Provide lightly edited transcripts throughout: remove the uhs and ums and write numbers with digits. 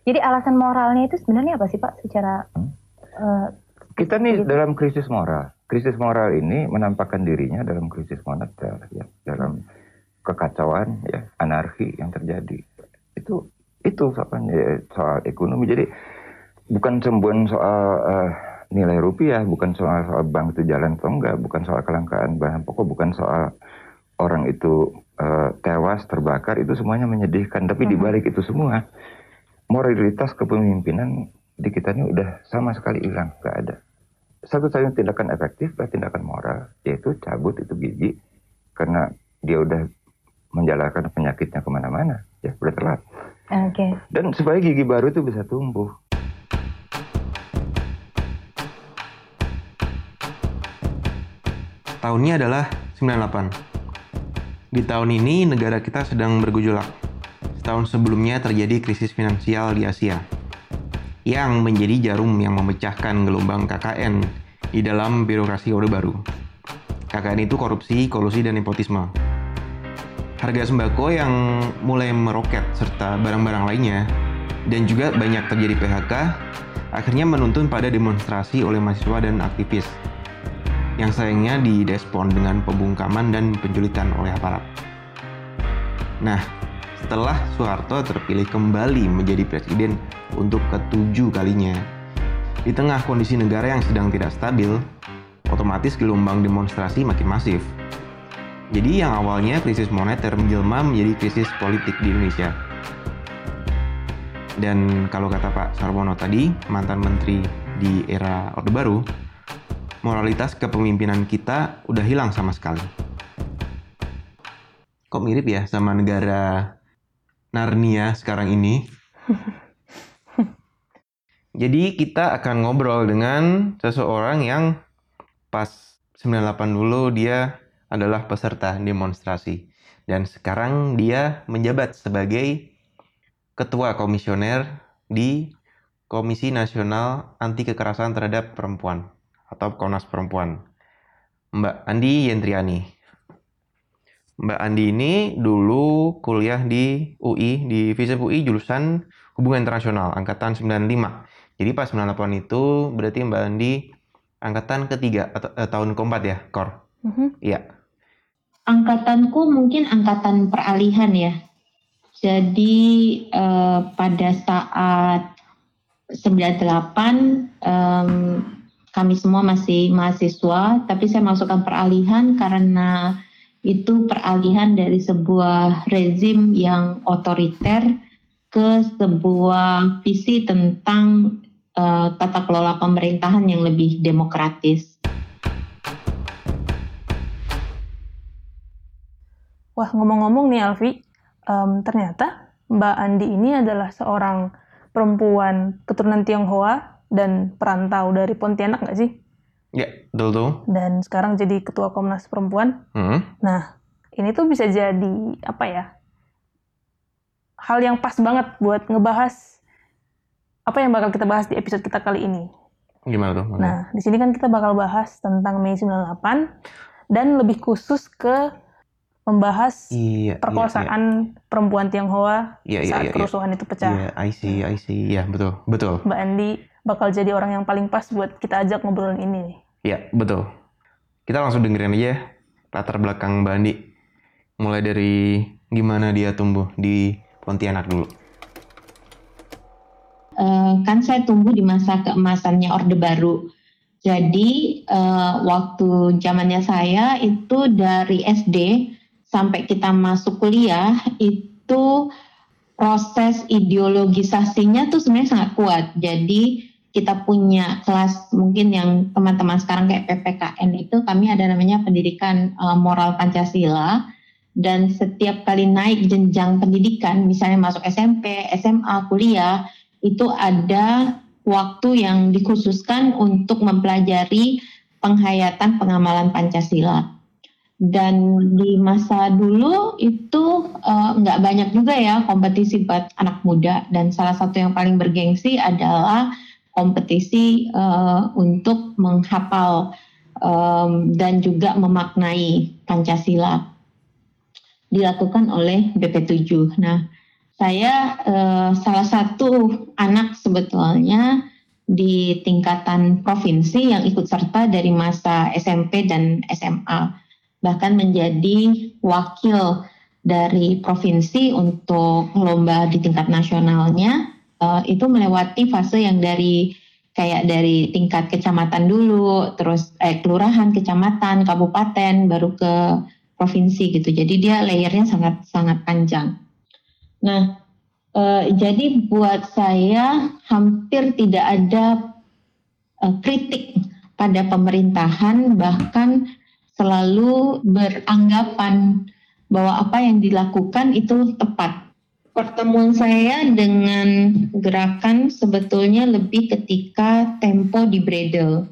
Jadi alasan moralnya itu sebenarnya apa sih Pak secara kita nih gitu? Dalam krisis moral. Krisis moral ini menampakkan dirinya dalam krisis moneter, ya, dalam kekacauan, ya, anarki yang terjadi. Itu soal ekonomi. Jadi bukan sembuhan soal nilai rupiah, bukan soal bank itu jalan atau enggak, bukan soal kelangkaan bahan pokok, bukan soal orang itu tewas, terbakar, itu semuanya menyedihkan. Tapi dibalik itu semua, moralitas kepemimpinan di kita ini udah sama sekali hilang, nggak ada. Satu-satunya tindakan efektif adalah tindakan moral, yaitu cabut itu gigi, karena dia udah menjalarkan penyakitnya kemana-mana, ya udah telat. Okay. Dan supaya gigi baru itu bisa tumbuh. Tahunnya adalah 98. Di tahun ini negara kita sedang bergejolak. Setahun sebelumnya terjadi krisis finansial di Asia, yang menjadi jarum yang memecahkan gelombang KKN di dalam birokrasi Orde Baru. KKN itu korupsi, kolusi, dan nepotisme. Harga sembako yang mulai meroket serta barang-barang lainnya, dan juga banyak terjadi PHK, akhirnya menuntun pada demonstrasi oleh mahasiswa dan aktivis, yang sayangnya didespon dengan pembungkaman dan penculikan oleh aparat. Nah, setelah Soeharto terpilih kembali menjadi presiden untuk ke-7 kalinya, di tengah kondisi negara yang sedang tidak stabil, otomatis gelombang demonstrasi makin masif. Jadi yang awalnya krisis moneter menjelma menjadi krisis politik di Indonesia. Dan kalau kata Pak Sarwono tadi, mantan menteri di era Orde Baru, moralitas kepemimpinan kita udah hilang sama sekali. Kok mirip ya sama negara Narnia sekarang ini. Jadi kita akan ngobrol dengan seseorang yang pas 98 dulu dia adalah peserta demonstrasi. Dan sekarang dia menjabat sebagai ketua komisioner di Komisi Nasional Anti Kekerasan Terhadap Perempuan atau Komnas Perempuan, Mbak Andi Yentriani. Mbak Andi ini dulu kuliah di UI, di FISIP UI, jurusan Hubungan Internasional, angkatan 95. Jadi pas 98 itu berarti Mbak Andi angkatan ketiga, atau tahun keempat ya, Kor? Iya. Angkatanku mungkin angkatan peralihan ya. Jadi pada saat 98 kami semua masih mahasiswa, tapi saya masukkan peralihan karena itu peralihan dari sebuah rezim yang otoriter ke sebuah visi tentang tata kelola pemerintahan yang lebih demokratis. Wah, ngomong-ngomong nih Alfi, ternyata Mbak Andi ini adalah seorang perempuan keturunan Tionghoa dan perantau dari Pontianak nggak sih? Ya, betul tuh. Dan sekarang jadi ketua Komnas Perempuan. Nah, ini tuh bisa jadi apa ya? Hal yang pas banget buat ngebahas apa yang bakal kita bahas di episode kita kali ini. Gimana tuh? Nah, di sini kan kita bakal bahas tentang Mei 98 dan lebih khusus ke membahas perkosaan perempuan Tionghoa saat kerusuhan itu pecah. Iya, I see. Ya, betul. Mbak Andi bakal jadi orang yang paling pas buat kita ajak ngobrolin ini. Iya, betul. Kita langsung dengerin aja latar belakang Mbak Andi. Mulai dari gimana dia tumbuh di Pontianak dulu. Kan saya tumbuh di masa keemasannya Orde Baru. Jadi waktu zamannya saya itu dari SD sampai kita masuk kuliah itu proses ideologisasinya tuh sebenarnya sangat kuat. Jadi kita punya kelas mungkin yang teman-teman sekarang kayak PPKN itu, kami ada namanya pendidikan moral Pancasila. Dan setiap kali naik jenjang pendidikan, misalnya masuk SMP, SMA, kuliah, itu ada waktu yang dikhususkan untuk mempelajari penghayatan pengamalan Pancasila. Dan di masa dulu itu nggak banyak juga ya kompetisi buat anak muda, dan salah satu yang paling bergengsi adalah kompetisi untuk menghafal dan juga memaknai Pancasila, dilakukan oleh BP7. Nah, Saya salah satu anak sebetulnya di tingkatan provinsi yang ikut serta dari masa SMP dan SMA. Bahkan menjadi wakil dari provinsi untuk lomba di tingkat nasionalnya. Itu melewati fase yang dari tingkat kecamatan dulu, terus kelurahan, kecamatan, kabupaten, baru ke provinsi gitu. Jadi dia layernya sangat panjang. Nah, jadi buat saya hampir tidak ada kritik pada pemerintahan, bahkan selalu beranggapan bahwa apa yang dilakukan itu tepat. Pertemuan saya dengan gerakan sebetulnya lebih ketika tempo di bredel.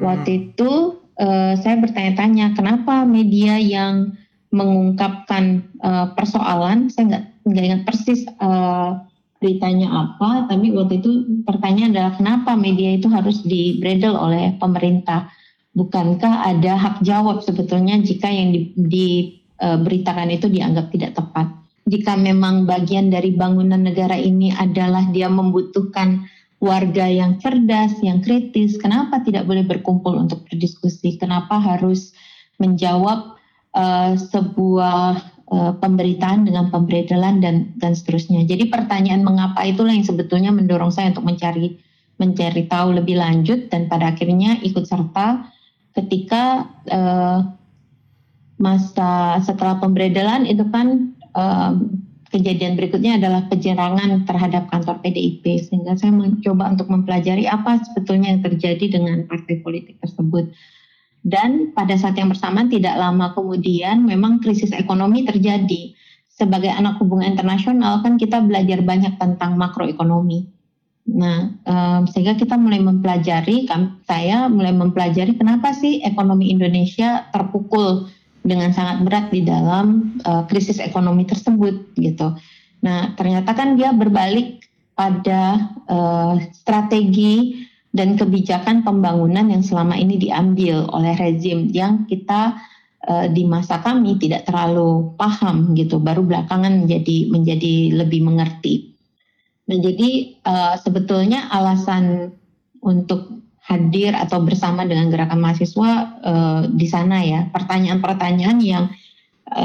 Waktu itu saya bertanya-tanya kenapa media yang mengungkapkan persoalan, saya nggak ingat persis beritanya apa, tapi waktu itu pertanyaan adalah kenapa media itu harus dibredel oleh pemerintah? Bukankah ada hak jawab sebetulnya jika yang diberitakan itu dianggap tidak tepat? Jika memang bagian dari bangunan negara ini adalah dia membutuhkan warga yang cerdas, yang kritis, kenapa tidak boleh berkumpul untuk berdiskusi? Kenapa harus menjawab sebuah pemberitaan dengan pemberedelan dan seterusnya. Jadi pertanyaan mengapa itulah yang sebetulnya mendorong saya untuk mencari tahu lebih lanjut dan pada akhirnya ikut serta ketika masa setelah pemberedelan itu kan kejadian berikutnya adalah penyerangan terhadap kantor PDIP sehingga saya mencoba untuk mempelajari apa sebetulnya yang terjadi dengan partai politik tersebut. Dan pada saat yang bersamaan tidak lama kemudian memang krisis ekonomi terjadi. Sebagai anak hubungan internasional kan kita belajar banyak tentang makroekonomi. Nah, sehingga kita mulai mempelajari, saya mulai mempelajari kenapa sih ekonomi Indonesia terpukul dengan sangat berat di dalam krisis ekonomi tersebut gitu. Nah, ternyata kan dia berbalik pada strategi dan kebijakan pembangunan yang selama ini diambil oleh rezim yang kita di masa kami tidak terlalu paham gitu, baru belakangan menjadi lebih mengerti. Nah, jadi sebetulnya alasan untuk hadir atau bersama dengan gerakan mahasiswa di sana ya, pertanyaan-pertanyaan yang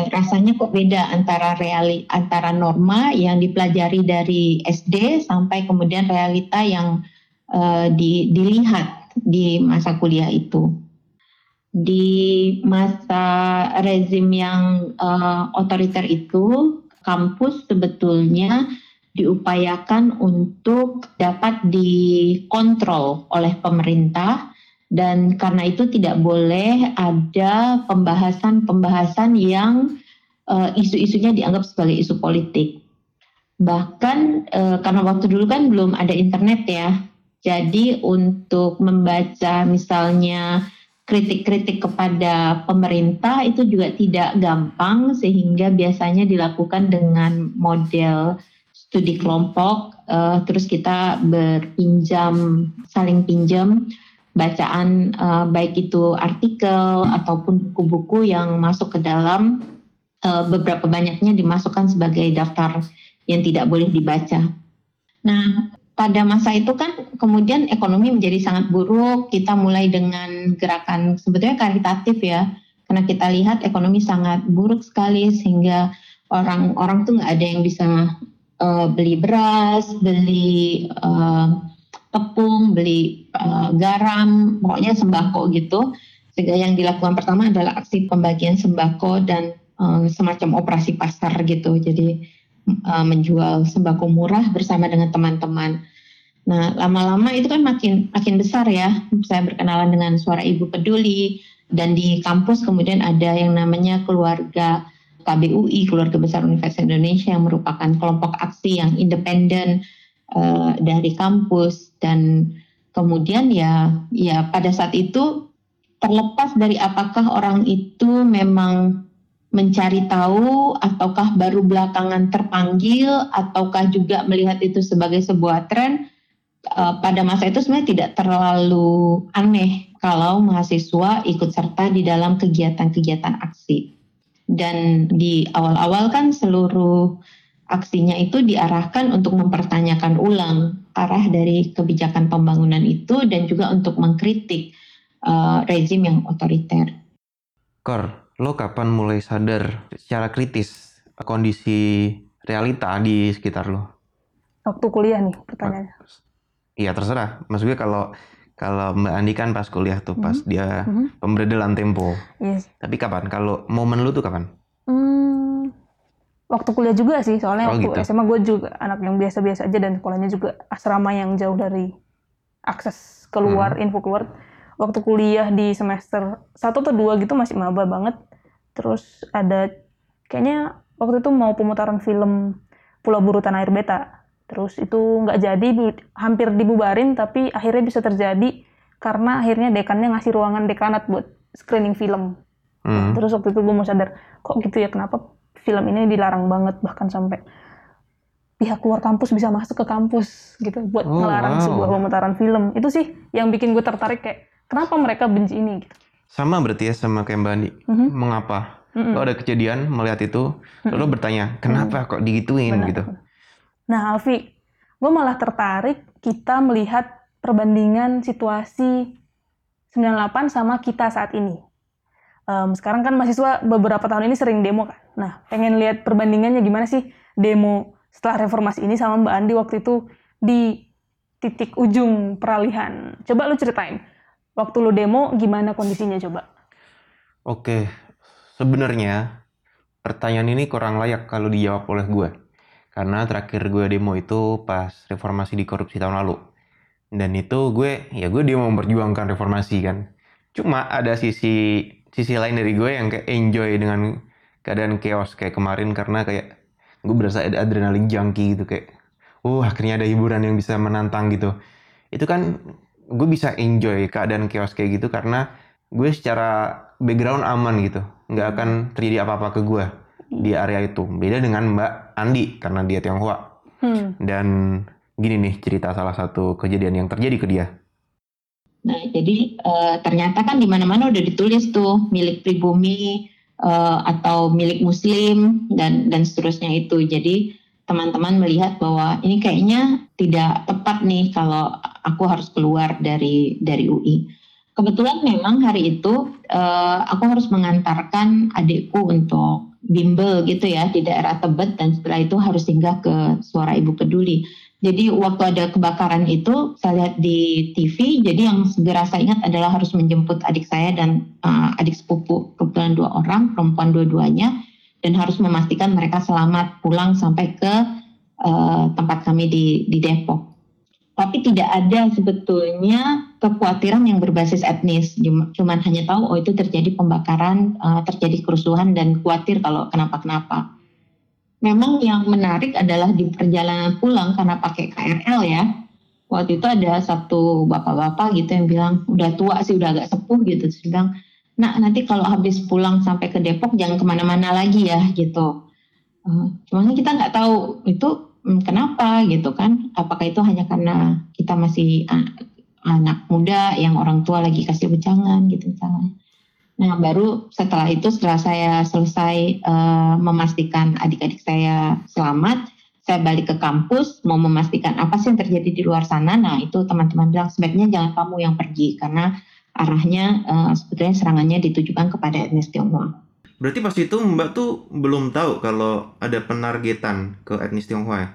rasanya kok beda antara norma yang dipelajari dari SD sampai kemudian realita yang dilihat di masa kuliah itu. Di masa rezim yang otoriter itu, kampus sebetulnya diupayakan untuk dapat dikontrol oleh pemerintah dan karena itu tidak boleh ada pembahasan yang isu-isunya dianggap sebagai isu politik. Bahkan karena waktu dulu kan belum ada internet ya, jadi untuk membaca misalnya kritik-kritik kepada pemerintah itu juga tidak gampang sehingga biasanya dilakukan dengan model studi kelompok, terus kita saling pinjam bacaan baik itu artikel ataupun buku-buku yang masuk ke dalam beberapa banyaknya dimasukkan sebagai daftar yang tidak boleh dibaca. Nah, pada masa itu kan kemudian ekonomi menjadi sangat buruk, kita mulai dengan gerakan sebetulnya karitatif ya, karena kita lihat ekonomi sangat buruk sekali sehingga orang-orang tuh nggak ada yang bisa beli beras, beli tepung, beli garam, pokoknya sembako gitu. Sehingga yang dilakukan pertama adalah aksi pembagian sembako dan semacam operasi pasar gitu, jadi menjual sembako murah bersama dengan teman-teman. Nah, lama-lama itu kan makin besar ya. Saya berkenalan dengan Suara Ibu Peduli dan di kampus kemudian ada yang namanya keluarga KBUI, Keluarga Besar Universitas Indonesia yang merupakan kelompok aksi yang independen dari kampus dan kemudian ya pada saat itu terlepas dari apakah orang itu memang mencari tahu ataukah baru belakangan terpanggil ataukah juga melihat itu sebagai sebuah tren, pada masa itu sebenarnya tidak terlalu aneh kalau mahasiswa ikut serta di dalam kegiatan-kegiatan aksi. Dan di awal-awal kan seluruh aksinya itu diarahkan untuk mempertanyakan ulang arah dari kebijakan pembangunan itu dan juga untuk mengkritik rezim yang otoriter. Kor, lo kapan mulai sadar secara kritis kondisi realita di sekitar lo? Waktu kuliah nih pertanyaannya. Iya terserah, maksudnya kalau Mbak Andi kan pas kuliah tuh, pas dia pemberedelan tempo. Yes. Tapi kapan? Kalau momen lu tuh kapan? Waktu kuliah juga sih, soalnya waktu gitu. SMA gue juga anak yang biasa-biasa aja dan sekolahnya juga asrama yang jauh dari akses keluar, info keluar. Waktu kuliah di semester 1 atau 2 gitu masih maba banget. Terus ada kayaknya waktu itu mau pemutaran film Pulau Buru Tanah Air Beta. Terus itu nggak jadi, hampir dibubarin tapi akhirnya bisa terjadi karena akhirnya dekannya ngasih ruangan dekanat buat screening film. Terus waktu itu gue mau sadar, kok gitu ya kenapa film ini dilarang banget, bahkan sampai pihak luar kampus bisa masuk ke kampus gitu buat melarang sebuah pemutaran film. Itu sih yang bikin gue tertarik, kayak kenapa mereka benci ini gitu. Sama berarti ya sama kayak Mbak Andi. Mengapa? Lo ada kejadian melihat itu, lo bertanya, kenapa kok digituin? Benar. Gitu. Nah Alfi, gue malah tertarik kita melihat perbandingan situasi 98 sama kita saat ini. Sekarang kan mahasiswa beberapa tahun ini sering demo kan. Nah, pengen lihat perbandingannya gimana sih demo setelah reformasi ini sama Mbak Andi waktu itu di titik ujung peralihan. Coba lu ceritain, waktu lu demo gimana kondisinya coba? Oke, sebenarnya pertanyaan ini kurang layak kalau dijawab oleh gue. Karena terakhir gue demo itu pas reformasi di korupsi tahun lalu. Dan itu gue demo memperjuangkan reformasi kan. Cuma ada sisi lain dari gue yang kayak enjoy dengan keadaan chaos kayak kemarin, karena kayak gue berasa ada adrenalin junkie gitu, kayak akhirnya ada hiburan yang bisa menantang gitu. Itu kan gue bisa enjoy keadaan chaos kayak gitu karena gue secara background aman gitu, nggak akan terjadi apa-apa ke gue di area itu. Beda dengan Mbak Andi karena dia Tionghoa. Dan gini nih cerita salah satu kejadian yang terjadi ke dia. Nah, jadi ternyata kan di mana-mana udah ditulis tuh milik pribumi atau milik muslim dan seterusnya itu. Jadi teman-teman melihat bahwa ini kayaknya tidak tepat nih kalau aku harus keluar dari UI. Kebetulan memang hari itu aku harus mengantarkan adikku untuk bimbel gitu ya di daerah Tebet, dan setelah itu harus singgah ke Suara Ibu Peduli. Jadi waktu ada kebakaran itu saya lihat di TV, jadi yang segera saya ingat adalah harus menjemput adik saya dan adik sepupu, kebetulan 2 orang, perempuan dua-duanya, dan harus memastikan mereka selamat pulang sampai ke tempat kami di Depok. Tapi tidak ada sebetulnya kekhawatiran yang berbasis etnis, cuman hanya tahu itu terjadi pembakaran, terjadi kerusuhan, dan khawatir kalau kenapa-kenapa. Memang yang menarik adalah di perjalanan pulang karena pakai KRL ya. Waktu itu ada satu bapak-bapak gitu yang bilang, udah tua sih, udah agak sepuh gitu. Terus bilang, nah nanti kalau habis pulang sampai ke Depok jangan kemana-mana lagi ya gitu. Cuman kita nggak tahu itu kenapa gitu kan. Apakah itu hanya karena kita masih anak muda yang orang tua lagi kasih ujangan gitu misalnya. Nah baru setelah saya selesai memastikan adik-adik saya selamat, saya balik ke kampus mau memastikan apa sih yang terjadi di luar sana. Nah itu teman-teman bilang sebaiknya jangan kamu yang pergi karena arahnya sebetulnya serangannya ditujukan kepada etnis Tionghoa. Berarti pas itu Mbak tuh belum tahu kalau ada penargetan ke etnis Tionghoa ya?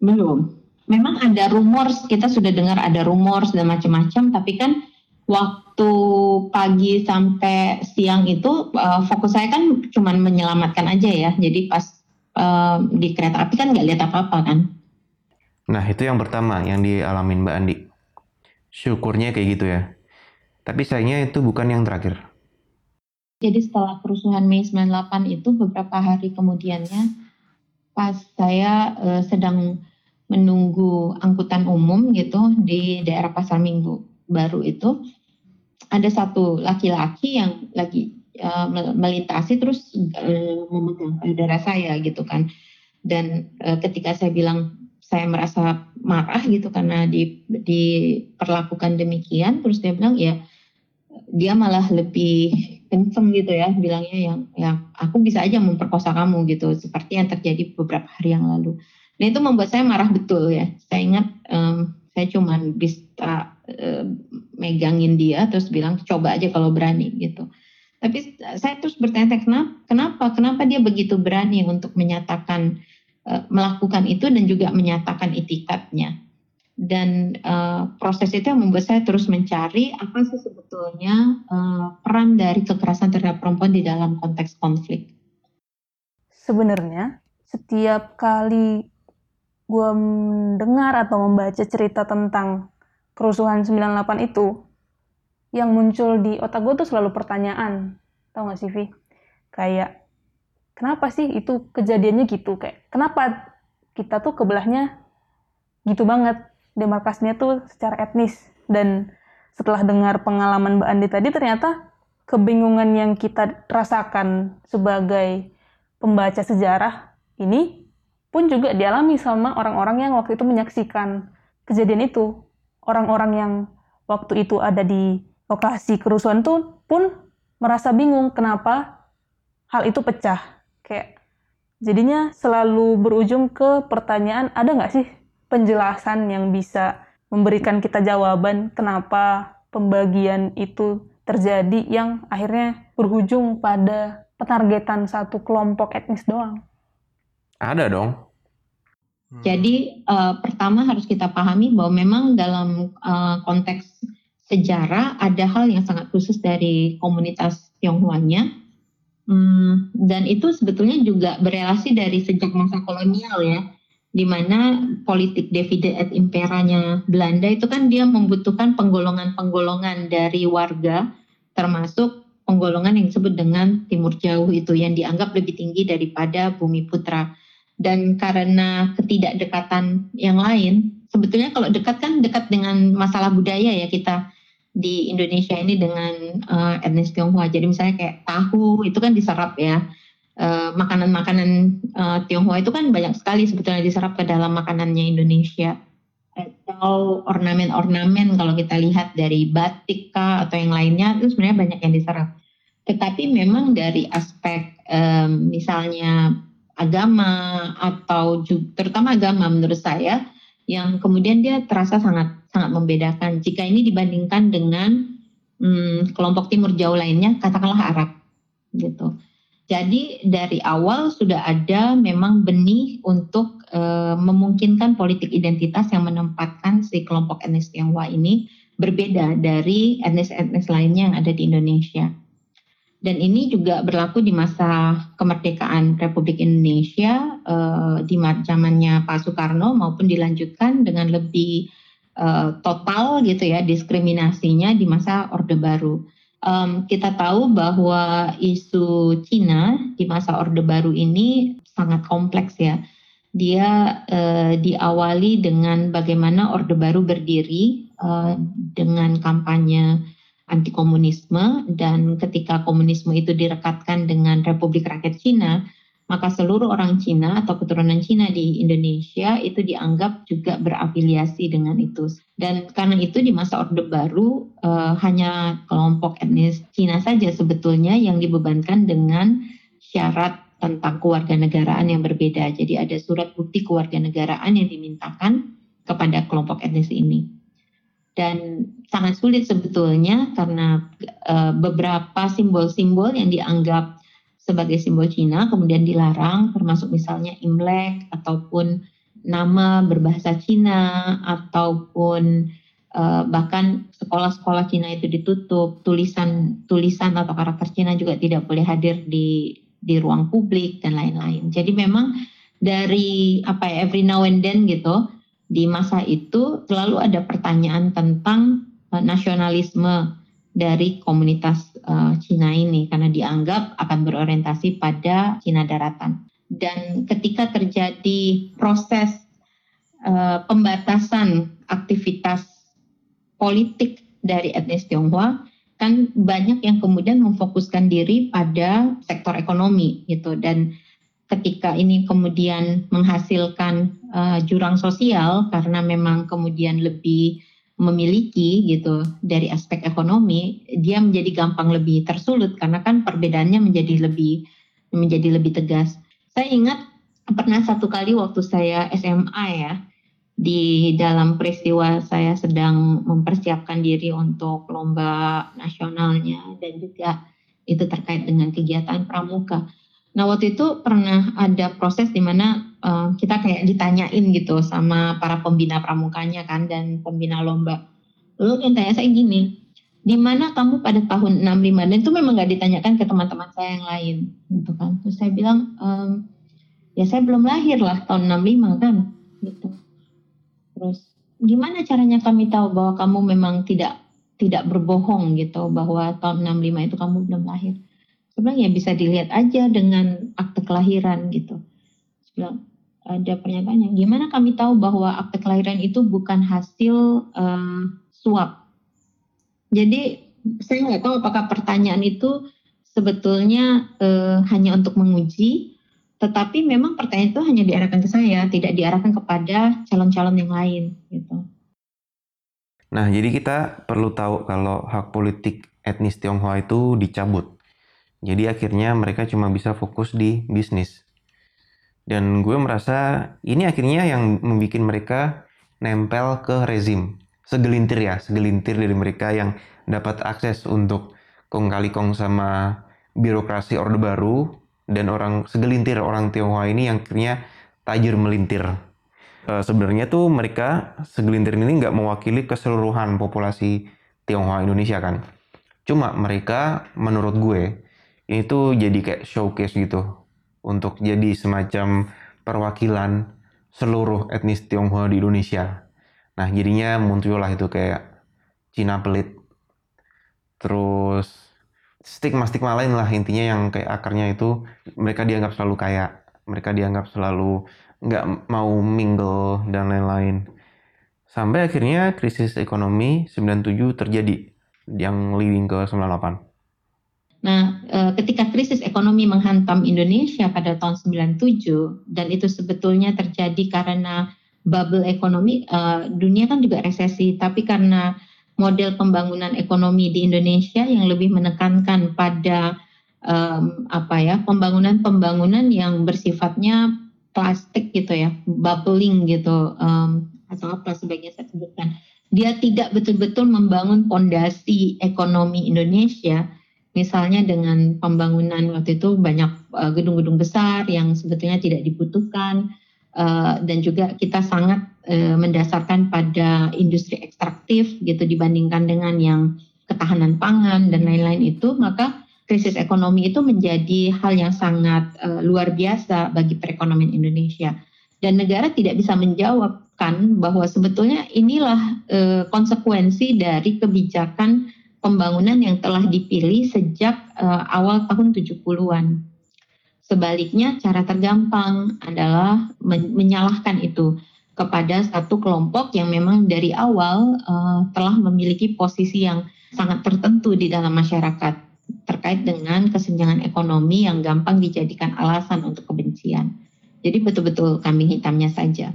Belum. Memang ada rumor, kita sudah dengar ada rumor dan macam-macam, tapi kan waktu pagi sampai siang itu fokus saya kan cuma menyelamatkan aja ya. Jadi pas di kereta api kan nggak lihat apa-apa kan. Nah itu yang pertama yang dialamin Mbak Andi. Syukurnya kayak gitu ya. Tapi sayangnya itu bukan yang terakhir. Jadi setelah kerusuhan Mei 98 itu beberapa hari kemudiannya pas saya sedang menunggu angkutan umum gitu di daerah Pasar Minggu Baru itu, ada satu laki-laki yang lagi melintasi terus memegang saudara saya gitu kan. Dan ketika saya bilang saya merasa marah gitu karena diperlakukan demikian, terus dia bilang ya dia malah lebih kenceng gitu ya bilangnya, yang aku bisa aja memperkosa kamu gitu, seperti yang terjadi beberapa hari yang lalu. Nah itu membuat saya marah betul ya. Saya ingat saya cuma bisa megangin dia terus bilang coba aja kalau berani gitu. Tapi saya terus bertanya kenapa dia begitu berani untuk menyatakan melakukan itu dan juga menyatakan itikadnya. Dan proses itu yang membuat saya terus mencari apa sih sebetulnya peran dari kekerasan terhadap perempuan di dalam konteks konflik. Sebenarnya setiap kali gue mendengar atau membaca cerita tentang kerusuhan 98 itu, yang muncul di otak gue tuh selalu pertanyaan, tau gak sih Vi? Kayak kenapa sih itu kejadiannya gitu, kayak kenapa kita tuh kebelahnya gitu banget, demarkasinya tuh secara etnis. Dan setelah dengar pengalaman Mbak Andi tadi, ternyata kebingungan yang kita rasakan sebagai pembaca sejarah ini pun juga dialami sama orang-orang yang waktu itu menyaksikan kejadian itu. Orang-orang yang waktu itu ada di lokasi kerusuhan tuh pun merasa bingung kenapa hal itu pecah. Kayak jadinya selalu berujung ke pertanyaan, ada nggak sih penjelasan yang bisa memberikan kita jawaban kenapa pembagian itu terjadi yang akhirnya berujung pada penargetan satu kelompok etnis doang? Ada dong. Jadi pertama harus kita pahami bahwa memang dalam konteks sejarah ada hal yang sangat khusus dari komunitas Tionghoa-nya. Dan itu sebetulnya juga berelasi dari sejak masa kolonial ya, di mana politik divide et imperanya Belanda itu kan dia membutuhkan penggolongan-penggolongan dari warga, termasuk penggolongan yang disebut dengan Timur Jauh itu yang dianggap lebih tinggi daripada Bumi Putra. Dan karena ketidakdekatan yang lain, sebetulnya kalau dekat kan dekat dengan masalah budaya ya kita di Indonesia ini dengan etnis Tionghoa. Jadi misalnya kayak tahu itu kan diserap ya. Makanan-makanan Tionghoa itu kan banyak sekali sebetulnya diserap ke dalam makanannya Indonesia, atau ornamen-ornamen kalau kita lihat dari batik kah, atau yang lainnya itu sebenarnya banyak yang diserap. Tetapi memang dari aspek misalnya agama atau terutama agama menurut saya yang kemudian dia terasa sangat membedakan jika ini dibandingkan dengan kelompok Timur Jauh lainnya, katakanlah Arab gitu. Jadi dari awal sudah ada memang benih untuk memungkinkan politik identitas yang menempatkan si kelompok etnis Tionghoa ini berbeda dari etnis-etnis lainnya yang ada di Indonesia. Dan ini juga berlaku di masa kemerdekaan Republik Indonesia di zamannya Pak Soekarno maupun dilanjutkan dengan lebih total gitu ya diskriminasinya di masa Orde Baru. Kita tahu bahwa isu Cina di masa Orde Baru ini sangat kompleks ya. Dia diawali dengan bagaimana Orde Baru berdiri dengan kampanye anti komunisme, dan ketika komunisme itu direkatkan dengan Republik Rakyat Cina, maka seluruh orang Cina atau keturunan Cina di Indonesia itu dianggap juga berafiliasi dengan itu. Dan karena itu di masa Orde Baru hanya kelompok etnis Cina saja sebetulnya yang dibebankan dengan syarat tentang kewarganegaraan yang berbeda. Jadi ada surat bukti kewarganegaraan yang dimintakan kepada kelompok etnis ini. Dan sangat sulit sebetulnya karena beberapa simbol-simbol yang dianggap sebagai simbol Cina kemudian dilarang, termasuk misalnya Imlek ataupun nama berbahasa Cina ataupun bahkan sekolah-sekolah Cina itu ditutup, tulisan atau karakter Cina juga tidak boleh hadir di ruang publik dan lain-lain. Jadi memang dari every now and then gitu di masa itu selalu ada pertanyaan tentang nasionalisme dari komunitas Cina ini karena dianggap akan berorientasi pada Cina daratan. Dan ketika terjadi proses pembatasan aktivitas politik dari etnis Tionghoa, kan banyak yang kemudian memfokuskan diri pada sektor ekonomi gitu. Dan ketika ini kemudian menghasilkan jurang sosial karena memang kemudian lebih memiliki gitu dari aspek ekonomi, dia menjadi gampang lebih tersulut karena kan perbedaannya menjadi lebih tegas. Saya ingat pernah satu kali waktu saya SMA ya, di dalam peristiwa saya sedang mempersiapkan diri untuk lomba nasionalnya dan juga itu terkait dengan kegiatan pramuka. Nah waktu itu pernah ada proses di mana kita kayak ditanyain gitu sama para pembina pramukanya kan dan pembina lomba. Lalu yang tanya saya gini, di mana kamu pada tahun 65? Dan itu memang gak ditanyakan ke teman-teman saya yang lain gitu kan. Terus saya bilang, ya saya belum lahir lah tahun 65 kan gitu. Terus gimana caranya kami tahu bahwa kamu memang tidak berbohong gitu, bahwa tahun 65 itu kamu belum lahir? Saya bilang ya bisa dilihat aja dengan akte kelahiran gitu. Saya bilang ada pernyataannya, gimana kami tahu bahwa akte kelahiran itu bukan hasil suap? Jadi saya nggak tahu apakah pertanyaan itu sebetulnya hanya untuk menguji, tetapi memang pertanyaan itu hanya diarahkan ke saya, tidak diarahkan kepada calon-calon yang lain gitu. Nah, jadi kita perlu tahu kalau hak politik etnis Tionghoa itu dicabut. Jadi akhirnya mereka cuma bisa fokus di bisnis. Dan gue merasa ini akhirnya yang membuat mereka nempel ke rezim. Segelintir dari mereka yang dapat akses untuk kong kali kong sama birokrasi Orde Baru. Dan segelintir orang Tionghoa ini yang akhirnya tajir melintir. Sebenarnya tuh mereka segelintir ini nggak mewakili keseluruhan populasi Tionghoa Indonesia kan. Cuma mereka menurut gue ini tuh jadi kayak showcase gitu. Untuk jadi semacam perwakilan seluruh etnis Tionghoa di Indonesia. Nah jadinya muncullah itu kayak Cina pelit. Terus stigma-stigma lain lah intinya yang kayak akarnya itu mereka dianggap selalu kaya, mereka dianggap selalu nggak mau mingle dan lain-lain. Sampai akhirnya krisis ekonomi 97 terjadi yang leading ke 98. Nah, ketika krisis ekonomi menghantam Indonesia pada tahun 97 dan itu sebetulnya terjadi karena bubble ekonomi, dunia kan juga resesi, tapi karena model pembangunan ekonomi di Indonesia yang lebih menekankan pada pembangunan yang bersifatnya plastik gitu ya, bubbling gitu, atau apa sebagian saya sebutkan. Dia tidak betul-betul membangun fondasi ekonomi Indonesia, misalnya dengan pembangunan waktu itu banyak gedung-gedung besar yang sebetulnya tidak dibutuhkan, dan juga kita sangat mendasarkan pada industri ekstraktif gitu dibandingkan dengan yang ketahanan pangan dan lain-lain itu, maka krisis ekonomi itu menjadi hal yang sangat luar biasa bagi perekonomian Indonesia. Dan negara tidak bisa menjawabkan bahwa sebetulnya inilah konsekuensi dari kebijakan pembangunan yang telah dipilih sejak awal tahun 70-an. Sebaliknya cara tergampang adalah menyalahkan itu kepada satu kelompok yang memang dari awal telah memiliki posisi yang sangat tertentu di dalam masyarakat terkait dengan kesenjangan ekonomi yang gampang dijadikan alasan untuk kebencian. Jadi betul-betul kambing hitamnya saja.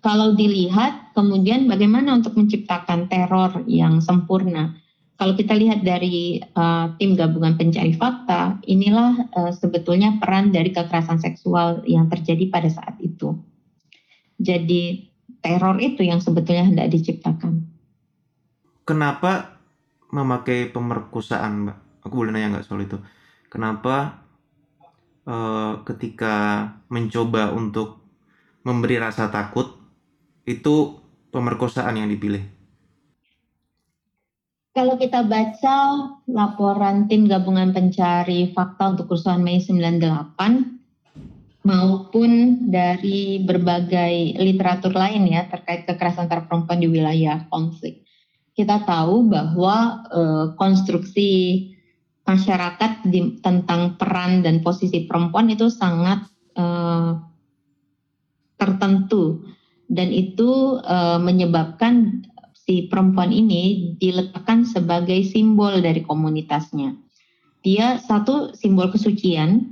Kalau dilihat kemudian bagaimana untuk menciptakan teror yang sempurna? Kalau kita lihat dari tim gabungan pencari fakta, inilah sebetulnya peran dari kekerasan seksual yang terjadi pada saat itu. Jadi teror itu yang sebetulnya hendak diciptakan. Kenapa memakai pemerkosaan, Mbak? Aku boleh nanya nggak soal itu? Kenapa ketika mencoba untuk memberi rasa takut, itu pemerkosaan yang dipilih? Kalau kita baca laporan tim gabungan pencari fakta untuk kerusuhan Mei 98 maupun dari berbagai literatur lain ya terkait kekerasan terhadap perempuan di wilayah konflik, kita tahu bahwa konstruksi masyarakat tentang peran dan posisi perempuan itu sangat tertentu dan itu menyebabkan si perempuan ini diletakkan sebagai simbol dari komunitasnya. Dia satu simbol kesucian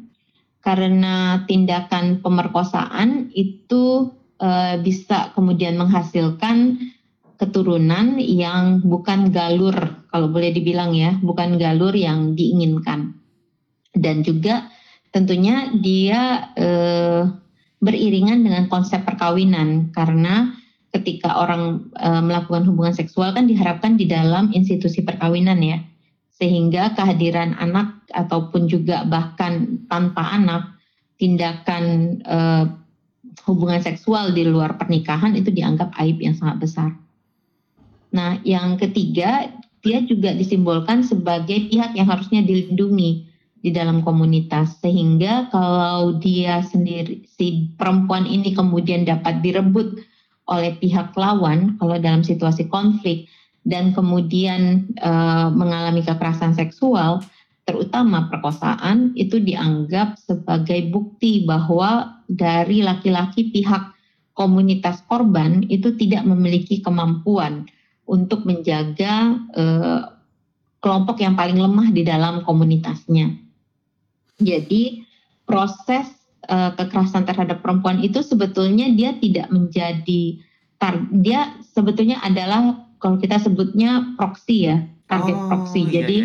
karena tindakan pemerkosaan itu bisa kemudian menghasilkan keturunan yang bukan galur, kalau boleh dibilang ya, bukan galur yang diinginkan. Dan juga tentunya dia beriringan dengan konsep perkawinan, karena ketika orang melakukan hubungan seksual kan diharapkan di dalam institusi perkawinan ya, sehingga kehadiran anak ataupun juga bahkan tanpa anak, tindakan hubungan seksual di luar pernikahan itu dianggap aib yang sangat besar. Nah, yang ketiga, dia juga disimbolkan sebagai pihak yang harusnya dilindungi di dalam komunitas, sehingga kalau dia sendiri, si perempuan ini kemudian dapat direbut oleh pihak lawan kalau dalam situasi konflik dan kemudian mengalami kekerasan seksual, terutama perkosaan, itu dianggap sebagai bukti bahwa dari laki-laki pihak komunitas korban itu tidak memiliki kemampuan untuk menjaga kelompok yang paling lemah di dalam komunitasnya. Jadi proses kekerasan terhadap perempuan itu sebetulnya dia tidak menjadi dia sebetulnya adalah, kalau kita sebutnya proksi ya, target proksi. Jadi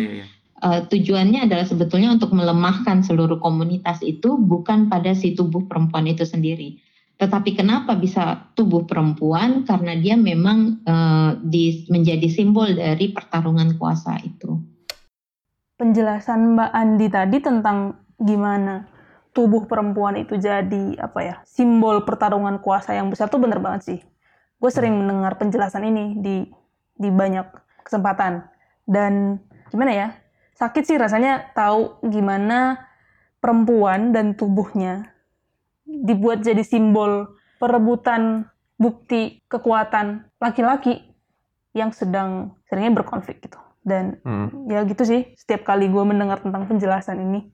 tujuannya adalah sebetulnya untuk melemahkan seluruh komunitas itu, bukan pada si tubuh perempuan itu sendiri. Tetapi kenapa bisa tubuh perempuan? Karena dia memang menjadi simbol dari pertarungan kuasa itu. Penjelasan Mbak Andi tadi tentang gimana tubuh perempuan itu jadi simbol pertarungan kuasa yang besar tuh benar banget sih. Gue sering mendengar penjelasan ini di banyak kesempatan. Dan gimana ya? Sakit sih rasanya tahu gimana perempuan dan tubuhnya dibuat jadi simbol perebutan bukti kekuatan laki-laki yang seringnya berkonflik gitu. Dan ya gitu sih setiap kali gue mendengar tentang penjelasan ini.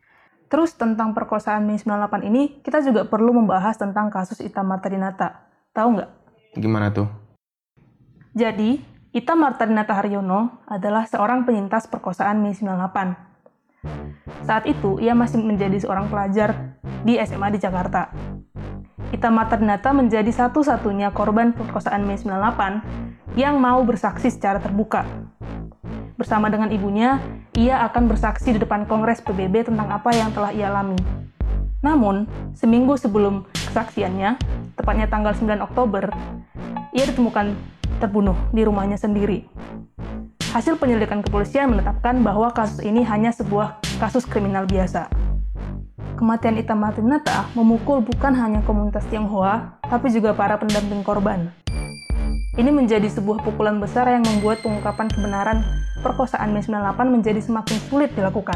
Terus tentang perkosaan Mei 98 ini, kita juga perlu membahas tentang kasus Ita Martadinata. Tahu nggak? Gimana tuh? Jadi, Ita Martadinata Haryono adalah seorang penyintas perkosaan Mei 98. Saat itu, ia masih menjadi seorang pelajar di SMA di Jakarta. Ita Martadinata menjadi satu-satunya korban perkosaan Mei 98 yang mau bersaksi secara terbuka. Bersama dengan ibunya, ia akan bersaksi di depan Kongres PBB tentang apa yang telah ia alami. Namun, seminggu sebelum kesaksiannya, tepatnya tanggal 9 Oktober, ia ditemukan terbunuh di rumahnya sendiri. Hasil penyelidikan kepolisian menetapkan bahwa kasus ini hanya sebuah kasus kriminal biasa. Kematian Ita Martadinata memukul bukan hanya komunitas Tionghoa, tapi juga para pendamping korban. Ini menjadi sebuah pukulan besar yang membuat pengungkapan kebenaran perkosaan Mei 98 menjadi semakin sulit dilakukan.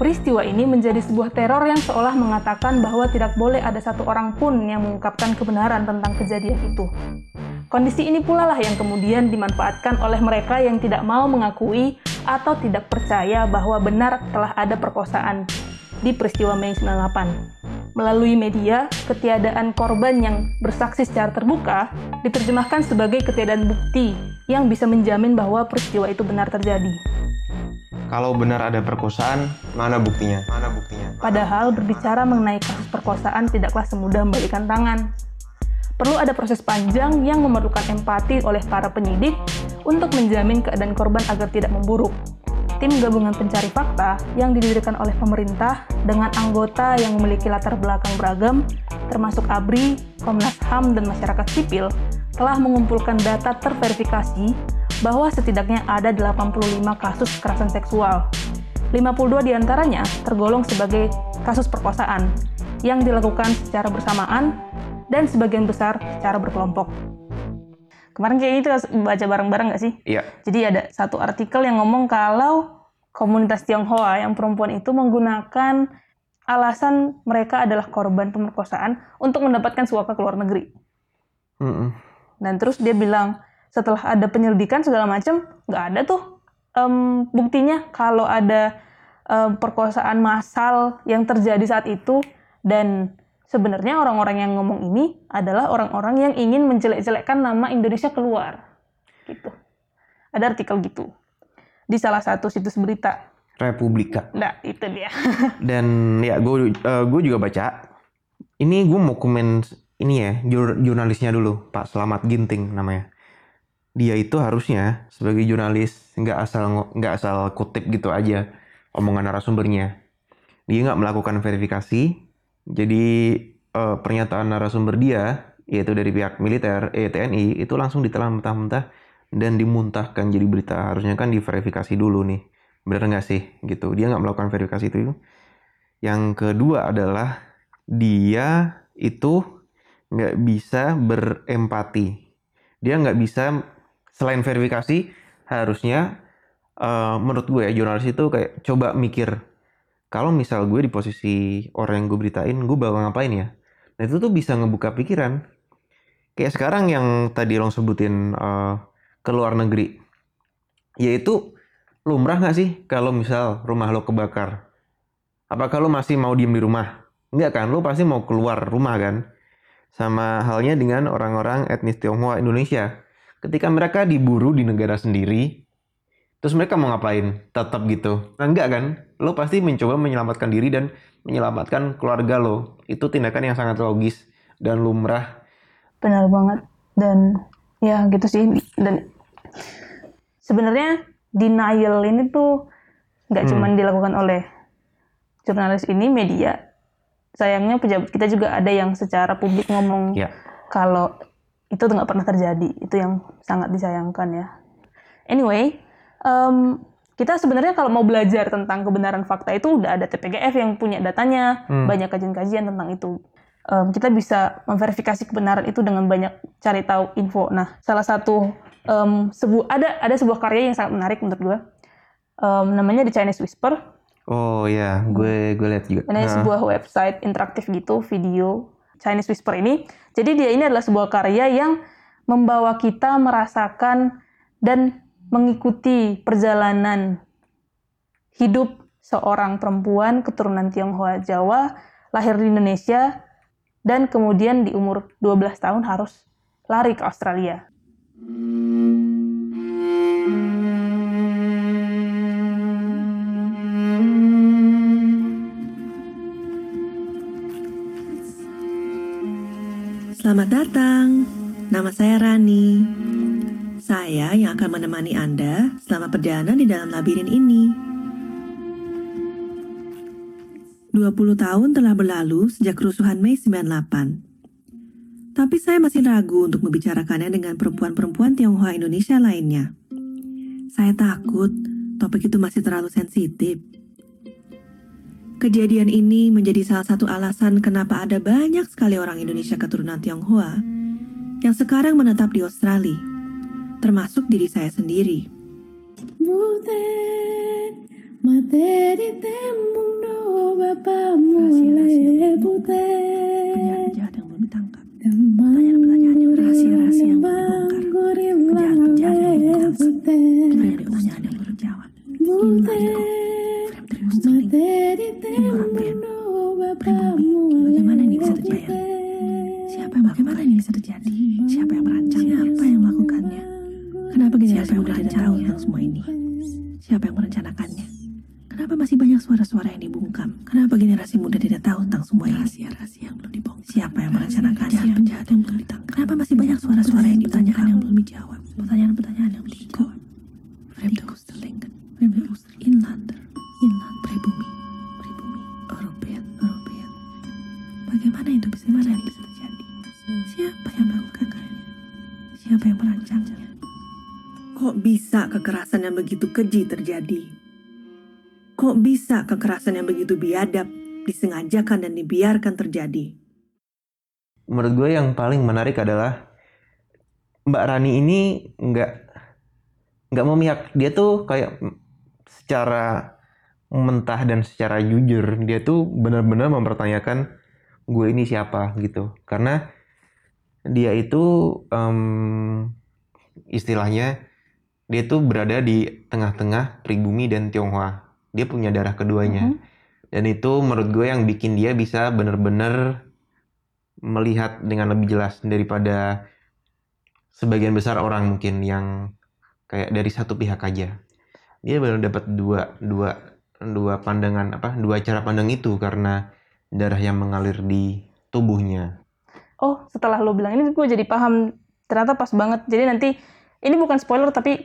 Peristiwa ini menjadi sebuah teror yang seolah mengatakan bahwa tidak boleh ada satu orang pun yang mengungkapkan kebenaran tentang kejadian itu. Kondisi ini pula lah yang kemudian dimanfaatkan oleh mereka yang tidak mau mengakui atau tidak percaya bahwa benar telah ada perkosaan di peristiwa Mei 98. Melalui media, ketiadaan korban yang bersaksi secara terbuka diterjemahkan sebagai ketiadaan bukti yang bisa menjamin bahwa peristiwa itu benar terjadi. Kalau benar ada perkosaan, mana buktinya? Padahal berbicara mengenai kasus perkosaan tidaklah semudah membalikan tangan. Perlu ada proses panjang yang memerlukan empati oleh para penyidik untuk menjamin keadaan korban agar tidak memburuk. Tim Gabungan Pencari Fakta yang didirikan oleh pemerintah dengan anggota yang memiliki latar belakang beragam, termasuk ABRI, Komnas HAM, dan masyarakat sipil, telah mengumpulkan data terverifikasi bahwa setidaknya ada 85 kasus kekerasan seksual. 52 diantaranya tergolong sebagai kasus perkosaan yang dilakukan secara bersamaan dan sebagian besar secara berkelompok. Kemarin kayaknya itu baca bareng-bareng nggak sih? Iya. Jadi ada satu artikel yang ngomong kalau komunitas Tionghoa yang perempuan itu menggunakan alasan mereka adalah korban pemerkosaan untuk mendapatkan suaka ke luar negeri. Mm-mm. Dan terus dia bilang, setelah ada penyelidikan segala macam, nggak ada tuh buktinya kalau ada perkosaan massal yang terjadi saat itu. Dan sebenarnya orang-orang yang ngomong ini adalah orang-orang yang ingin menjelek-jelekkan nama Indonesia keluar. Gitu. Ada artikel gitu. Di salah satu situs berita. Republika. Nah, itu dia. Dan ya, gue juga baca. Ini gue mau komen ini ya, jurnalisnya dulu. Pak Selamat Ginting namanya. dia itu harusnya sebagai jurnalis nggak asal kutip gitu aja omongan narasumbernya. Dia nggak melakukan verifikasi. Jadi pernyataan narasumber dia, yaitu dari pihak militer, TNI, itu langsung ditelan mentah-mentah dan dimuntahkan jadi berita. Harusnya kan diverifikasi dulu nih, bener nggak sih gitu. Dia nggak melakukan verifikasi itu. Yang kedua adalah dia itu nggak bisa berempati. Dia nggak bisa, selain verifikasi, harusnya menurut gue ya, jurnalis itu kayak coba mikir, kalau misal gue di posisi orang yang gue beritain, gue bakal ngapain ya? Nah itu tuh bisa ngebuka pikiran. Kayak sekarang yang tadi lo sebutin ke luar negeri, yaitu lumrah nggak sih kalau misal rumah lo kebakar? Apakah lo masih mau diem di rumah? Enggak kan, lo pasti mau keluar rumah kan? Sama halnya dengan orang-orang etnis Tionghoa Indonesia. Ketika mereka diburu di negara sendiri, terus mereka mau ngapain? Tetap gitu. Nah enggak kan? Lo pasti mencoba menyelamatkan diri dan menyelamatkan keluarga lo. Itu tindakan yang sangat logis dan lumrah. Benar banget. Dan ya gitu sih. Dan sebenarnya denial ini tuh enggak cuma dilakukan oleh jurnalis ini, media. Sayangnya pejabat kita juga ada yang secara publik ngomong kalau itu nggak pernah terjadi. Itu yang sangat disayangkan ya. Anyway, kita sebenarnya kalau mau belajar tentang kebenaran fakta itu udah ada TPGF yang punya datanya, banyak kajian-kajian tentang itu. Kita bisa memverifikasi kebenaran itu dengan banyak cari tahu info. Nah, salah satu ada sebuah karya yang sangat menarik menurut gue, namanya The Chinese Whisper. Oh iya, gue lihat juga. Ini sebuah website interaktif gitu, video Chinese Whisper ini. Jadi dia ini adalah sebuah karya yang membawa kita merasakan dan mengikuti perjalanan hidup seorang perempuan keturunan Tionghoa Jawa, lahir di Indonesia, dan kemudian di umur 12 tahun harus lari ke Australia. Selamat datang, nama saya Rani. Saya yang akan menemani Anda selama perjalanan di dalam labirin ini. 20 tahun telah berlalu sejak kerusuhan Mei 98. Tapi saya masih ragu untuk membicarakannya dengan perempuan-perempuan Tionghoa Indonesia lainnya. Saya takut topik itu masih terlalu sensitif. Kejadian ini menjadi salah satu alasan kenapa ada banyak sekali orang Indonesia keturunan Tionghoa yang sekarang menetap di Australia, termasuk diri saya sendiri. Kok bisa kekerasan yang begitu biadab disengajakan dan dibiarkan terjadi? Menurut gue yang paling menarik adalah Mbak Rani ini nggak memihak. Dia tuh kayak secara mentah dan secara jujur, dia tuh benar-benar mempertanyakan gue ini siapa gitu. Karena dia itu istilahnya dia tuh berada di tengah-tengah pribumi dan Tionghoa. Dia punya darah keduanya. Dan itu menurut gue yang bikin dia bisa benar-benar melihat dengan lebih jelas daripada sebagian besar orang mungkin yang kayak dari satu pihak aja. Dia baru dapat dua pandangan, dua cara pandang itu karena darah yang mengalir di tubuhnya. Oh, setelah lo bilang ini gue jadi paham. Ternyata pas banget. Jadi nanti Ini bukan spoiler, tapi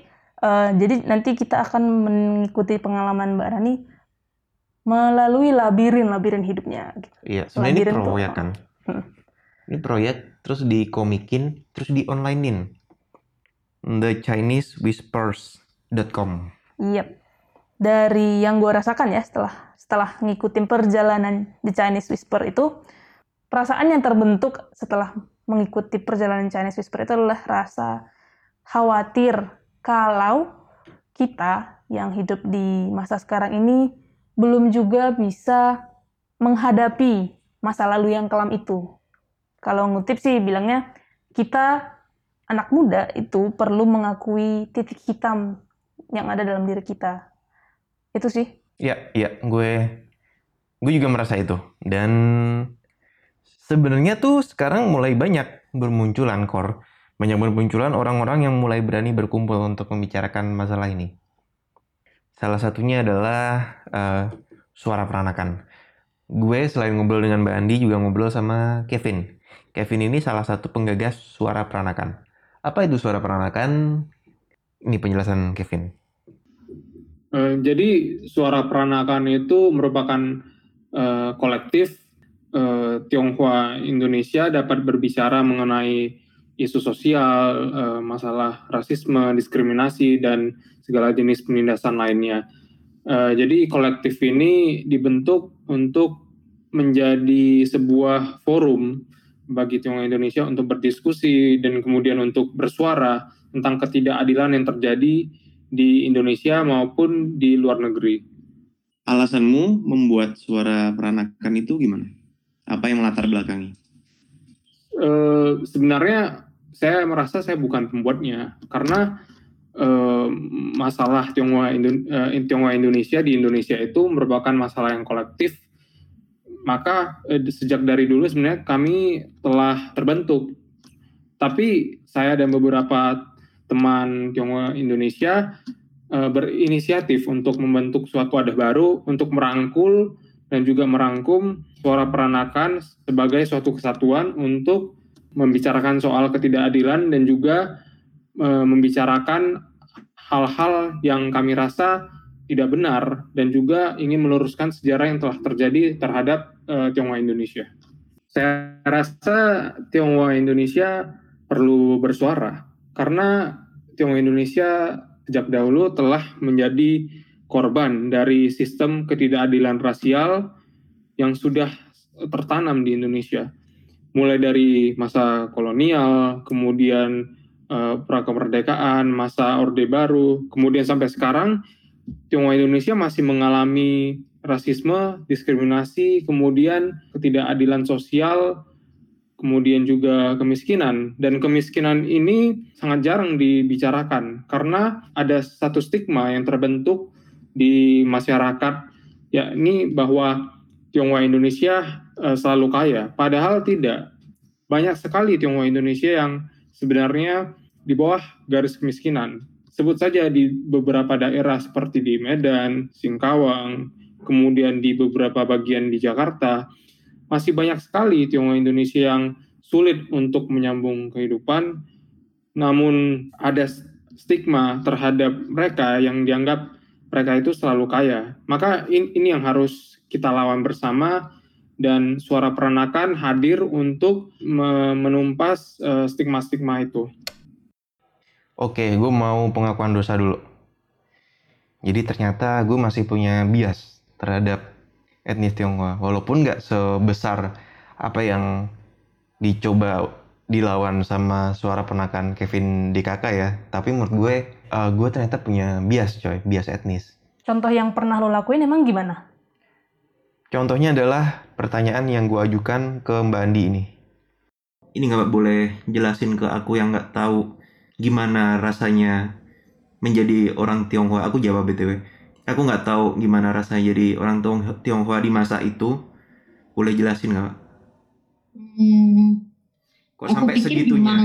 jadi nanti kita akan mengikuti pengalaman Mbak Rani melalui labirin hidupnya. Gitu. Iya, sebenarnya ini proyek kan. Ini proyek, terus dikomikin, terus di-online-in. The Chinese Whispers.com. Iya. Dari yang gue rasakan ya setelah ngikutin perjalanan The Chinese Whisper itu, perasaan yang terbentuk setelah mengikuti perjalanan Chinese Whisper itu adalah rasa khawatir kalau kita yang hidup di masa sekarang ini belum juga bisa menghadapi masa lalu yang kelam itu. Kalau ngutip sih bilangnya, kita anak muda itu perlu mengakui titik hitam yang ada dalam diri kita. Itu sih. Iya, gue juga merasa itu. Dan sebenarnya tuh sekarang mulai banyak bermunculan orang-orang yang mulai berani berkumpul untuk membicarakan masalah ini. Salah satunya adalah Suara Peranakan. Gue selain ngobrol dengan Mbak Andi juga ngobrol sama Kevin. Kevin ini salah satu penggagas Suara Peranakan. Apa itu Suara Peranakan? Ini penjelasan Kevin. Jadi Suara Peranakan itu merupakan kolektif Tionghoa Indonesia dapat berbicara mengenai isu sosial, masalah rasisme, diskriminasi, dan segala jenis penindasan lainnya. Jadi kolektif ini dibentuk untuk menjadi sebuah forum bagi Tionghoa Indonesia untuk berdiskusi dan kemudian untuk bersuara tentang ketidakadilan yang terjadi di Indonesia maupun di luar negeri. Alasanmu membuat Suara Peranakan itu gimana? Apa yang melatar belakangi? Sebenarnya saya merasa saya bukan pembuatnya, karena masalah Tionghoa Indonesia di Indonesia itu merupakan masalah yang kolektif. Maka sejak dari dulu sebenarnya kami telah terbentuk. Tapi saya dan beberapa teman Tionghoa Indonesia berinisiatif untuk membentuk suatu wadah baru untuk merangkul dan juga merangkum Suara Peranakan sebagai suatu kesatuan untuk membicarakan soal ketidakadilan dan juga membicarakan hal-hal yang kami rasa tidak benar dan juga ingin meluruskan sejarah yang telah terjadi terhadap Tionghoa Indonesia. Saya rasa Tionghoa Indonesia perlu bersuara. Karena Tionghoa Indonesia sejak dahulu telah menjadi korban dari sistem ketidakadilan rasial yang sudah tertanam di Indonesia. Mulai dari masa kolonial, kemudian prakemerdekaan, masa Orde Baru, kemudian sampai sekarang Tionghoa Indonesia masih mengalami rasisme, diskriminasi, kemudian ketidakadilan sosial, kemudian juga kemiskinan. Dan kemiskinan ini sangat jarang dibicarakan karena ada satu stigma yang terbentuk di masyarakat, yakni bahwa Tionghoa Indonesia selalu kaya. Padahal tidak. Banyak sekali Tionghoa Indonesia yang sebenarnya di bawah garis kemiskinan. Sebut saja di beberapa daerah seperti di Medan, Singkawang, kemudian di beberapa bagian di Jakarta, masih banyak sekali Tionghoa Indonesia yang sulit untuk menyambung kehidupan, namun ada stigma terhadap mereka yang dianggap mereka itu selalu kaya. Maka ini yang harus kita lawan bersama, dan Suara Peranakan hadir untuk menumpas stigma-stigma itu. Oke, gue mau pengakuan dosa dulu. Jadi ternyata gue masih punya bias terhadap etnis Tionghoa, walaupun nggak sebesar apa yang dicoba dilawan sama Suara Peranakan Kevin DKK ya, tapi menurut gue ternyata punya bias coy, bias etnis. Contoh yang pernah lo lakuin emang gimana? Contohnya adalah pertanyaan yang gue ajukan ke Mbak Andi ini. Ini nggak boleh jelasin ke aku yang nggak tahu gimana rasanya menjadi orang Tionghoa. Aku jawab BTW. Aku nggak tahu gimana rasanya jadi orang Tionghoa di masa itu. Boleh jelasin nggak, Pak? Kok aku sampai pikir segitunya? Memang,